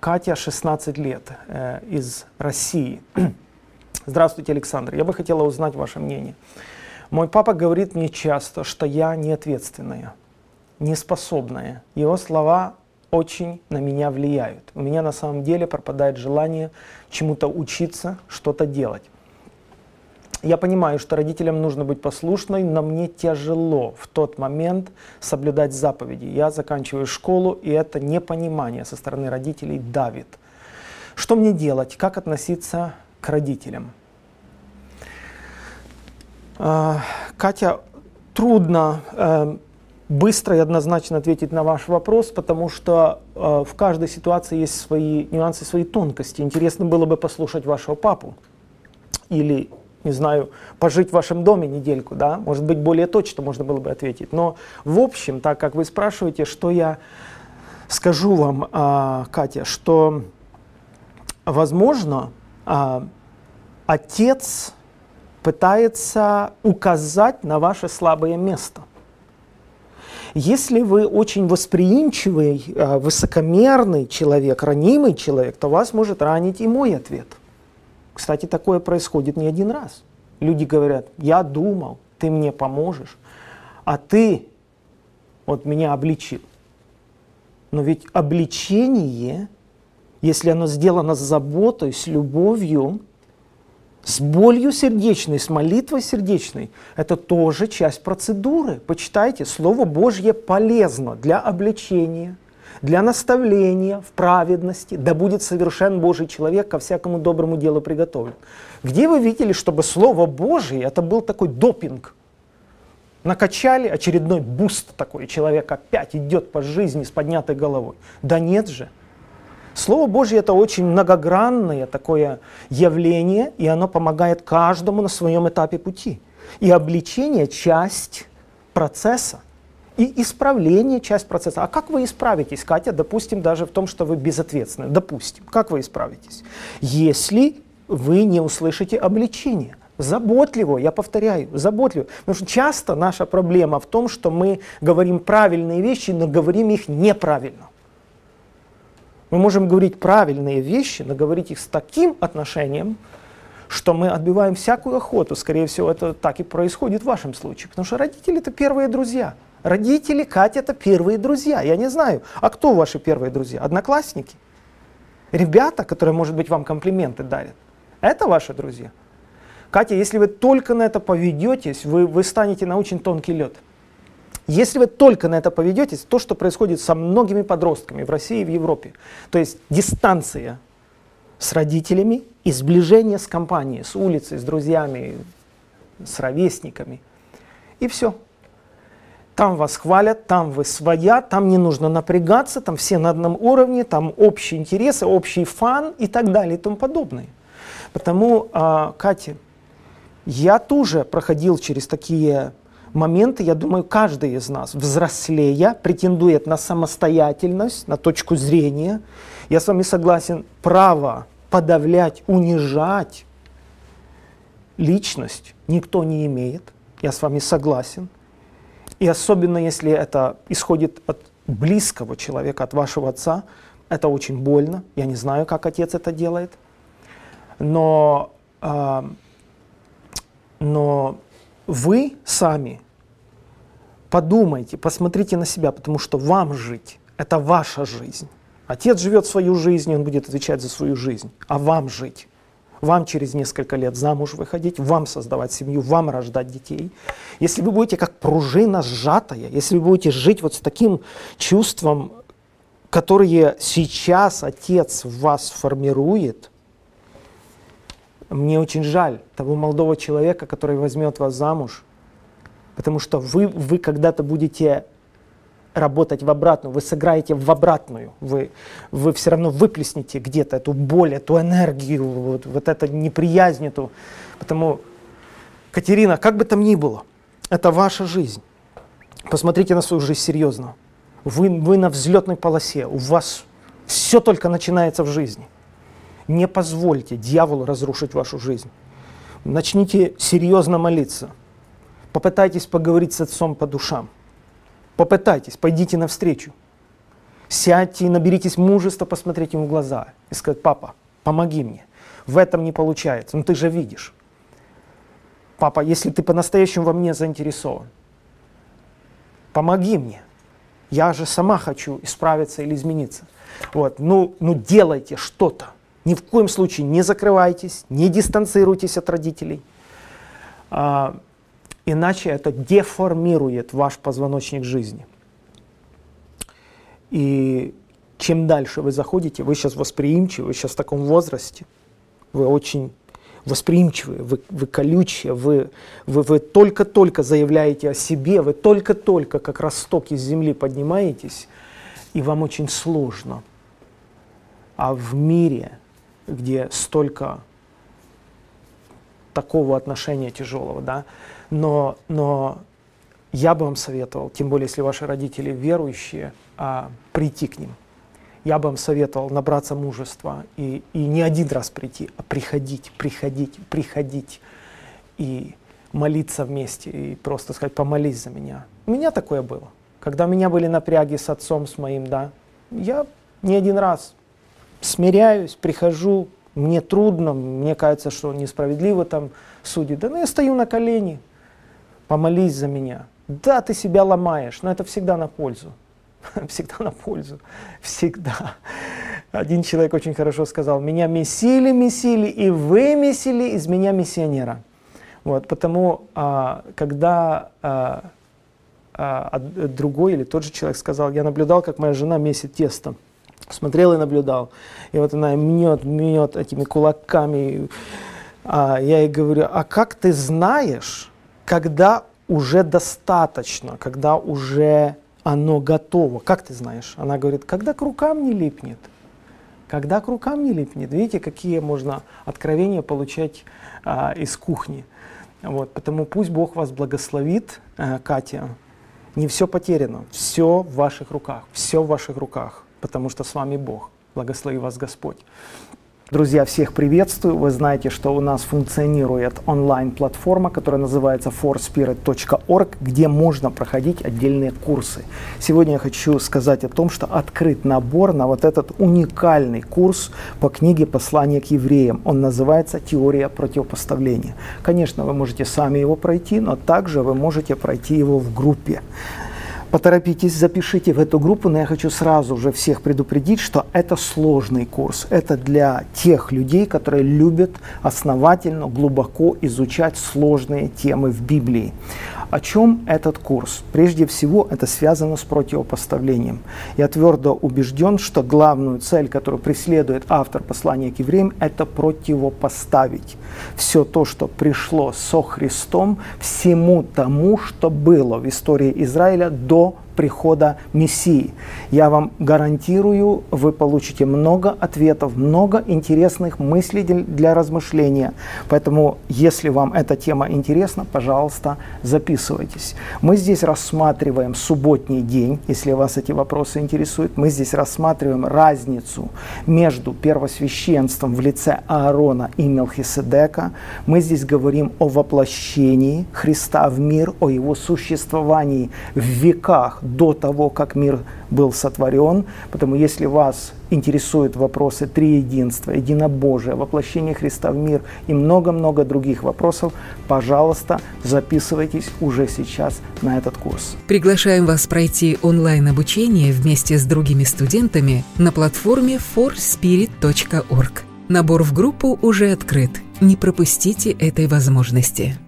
Катя, 16 лет, из России. Здравствуйте, Александр. Я бы хотела узнать ваше мнение. Мой папа говорит мне часто, что я неответственная, неспособная. Его слова очень на меня влияют. У меня на самом деле пропадает желание чему-то учиться, что-то делать. Я понимаю, что родителям нужно быть послушной, но мне тяжело в тот момент соблюдать заповеди. Я заканчиваю школу, и это непонимание со стороны родителей давит. Что мне делать? Как относиться к родителям? Катя, трудно быстро и однозначно ответить на ваш вопрос, потому что в каждой ситуации есть свои нюансы, свои тонкости. Интересно было бы послушать вашего папу или, не знаю, пожить в вашем доме недельку, да? Может быть, более точно можно было бы ответить. Но в общем, так как вы спрашиваете, что я скажу вам, Катя, что, возможно, отец пытается указать на ваше слабое место. Если вы очень восприимчивый, высокомерный человек, ранимый человек, то вас может ранить и мой ответ. Кстати, такое происходит не один раз. Люди говорят: я думал, ты мне поможешь, а ты вот меня обличил. Но ведь обличение, если оно сделано с заботой, с любовью, с болью сердечной, с молитвой сердечной, это тоже часть процедуры. Почитайте, Слово Божье полезно для обличения, для наставления в праведности, да будет совершен Божий человек, ко всякому доброму делу приготовлен. Где вы видели, чтобы Слово Божье, это был такой допинг? Накачали очередной буст такой, человек опять идет по жизни с поднятой головой. Да нет же. Слово Божье — это очень многогранное такое явление, и оно помогает каждому на своем этапе пути. И обличение — часть процесса, и исправление — часть процесса. А как вы исправитесь, Катя, допустим, даже в том, что вы безответственны? Допустим, как вы исправитесь? Если вы не услышите обличение. Заботливо, я повторяю, заботливо. Потому что часто наша проблема в том, что мы говорим правильные вещи, но говорим их неправильно. Мы можем говорить правильные вещи, но говорить их с таким отношением, что мы отбиваем всякую охоту. Скорее всего, это так и происходит в вашем случае. Потому что родители — это первые друзья. Родители, Катя, это первые друзья. Я не знаю, а кто ваши первые друзья? Одноклассники? Ребята, которые, может быть, вам комплименты дарят? Это ваши друзья? Катя, если вы только на это поведетесь, вы станете на очень тонкий лед. Если вы только на это поведетесь, то, что происходит со многими подростками в России и в Европе, то есть дистанция с родителями и сближение с компанией, с улицей, с друзьями, с ровесниками, и все. Там вас хвалят, там вы своя, там не нужно напрягаться, там все на одном уровне, там общие интересы, общий фан и так далее и тому подобное. Потому, Катя, я тоже проходил через такие моменты, я думаю, каждый из нас, взрослея, претендует на самостоятельность, на точку зрения. Я с вами согласен, право подавлять, унижать личность никто не имеет. Я с вами согласен. И особенно, если это исходит от близкого человека, от вашего отца, это очень больно. Я не знаю, как отец это делает. Но вы сами подумайте, посмотрите на себя, потому что вам жить — это ваша жизнь. Отец живет свою жизнь, он будет отвечать за свою жизнь. А вам жить, вам через несколько лет замуж выходить, вам создавать семью, вам рождать детей. Если вы будете как пружина сжатая, если вы будете жить вот с таким чувством, которое сейчас отец в вас формирует, мне очень жаль того молодого человека, который возьмет вас замуж, потому что вы когда-то будете работать в обратную, вы сыграете в обратную, вы все равно выплесните где-то эту боль, эту энергию, вот эту неприязнь, эту. Потому, Катерина, как бы там ни было, это ваша жизнь. Посмотрите на свою жизнь серьезно. Вы на взлетной полосе, у вас все только начинается в жизни. Не позвольте дьяволу разрушить вашу жизнь. Начните серьезно молиться. Попытайтесь поговорить с отцом по душам. Попытайтесь, пойдите навстречу. Сядьте и наберитесь мужества посмотреть ему в глаза и сказать: папа, помоги мне, в этом не получается, ну ты же видишь. Папа, если ты по-настоящему во мне заинтересован, помоги мне, я же сама хочу исправиться или измениться. Вот. Ну делайте что-то, ни в коем случае не закрывайтесь, не дистанцируйтесь от родителей. Иначе это деформирует ваш позвоночник жизни. И чем дальше вы заходите, вы сейчас восприимчивы, вы сейчас в таком возрасте, вы очень восприимчивы, вы колючие, вы только-только заявляете о себе, вы только-только как росток из земли поднимаетесь, и вам очень сложно. А в мире, где столько такого отношения тяжелого, да, но я бы вам советовал, тем более если ваши родители верующие, прийти к ним. Я бы вам советовал набраться мужества и не один раз прийти, а приходить и молиться вместе, и просто сказать: помолись за меня. У меня такое было. Когда у меня были напряги с отцом, с моим, да, я не один раз смиряюсь, прихожу, мне трудно, мне кажется, что несправедливо там судит. Да, ну я стою на колени, помолись за меня. Да, ты себя ломаешь, но это всегда на пользу. Всегда на пользу. Всегда. Один человек очень хорошо сказал: меня месили, и вы месили из меня миссионера. Вот, потому, когда другой или тот же человек сказал: я наблюдал, как моя жена месит тесто. Смотрел и наблюдал. И вот она мнет этими кулаками. Я ей говорю: а как ты знаешь, когда уже достаточно, когда уже оно готово? Как ты знаешь? Она говорит: когда к рукам не липнет. Когда к рукам не липнет. Видите, какие можно откровения получать из кухни. Вот, потому пусть Бог вас благословит, Катя. Не все потеряно. Все в ваших руках. Все в ваших руках. Потому что с вами Бог. Благослови вас Господь. Друзья, всех приветствую. Вы знаете, что у нас функционирует онлайн-платформа, которая называется forspirit.org, где можно проходить отдельные курсы. Сегодня я хочу сказать о том, что открыт набор на вот этот уникальный курс по книге «Послание к евреям». Он называется «Теория противопоставления». Конечно, вы можете сами его пройти, но также вы можете пройти его в группе. Поторопитесь, запишите в эту группу, но я хочу сразу же всех предупредить, что это сложный курс. Это для тех людей, которые любят основательно, глубоко изучать сложные темы в Библии. О чем этот курс? Прежде всего, это связано с противопоставлением. Я твердо убежден, что главную цель, которую преследует автор послания к евреям, это противопоставить все то, что пришло со Христом, всему тому, что было в истории Израиля до прихода Мессии. Я вам гарантирую, вы получите много ответов, много интересных мыслей для размышления. Поэтому, если вам эта тема интересна, пожалуйста, записывайтесь. Мы здесь рассматриваем субботний день, если вас эти вопросы интересуют. Мы здесь рассматриваем разницу между первосвященством в лице Аарона и Мелхиседека. Мы здесь говорим о воплощении Христа в мир, о его существовании в веках, до того, как мир был сотворен. Поэтому, если вас интересуют вопросы Триединства, Единобожия, воплощения Христа в мир и много-много других вопросов, пожалуйста, записывайтесь уже сейчас на этот курс. Приглашаем вас пройти онлайн-обучение вместе с другими студентами на платформе forspirit.org. Набор в группу уже открыт. Не пропустите этой возможности.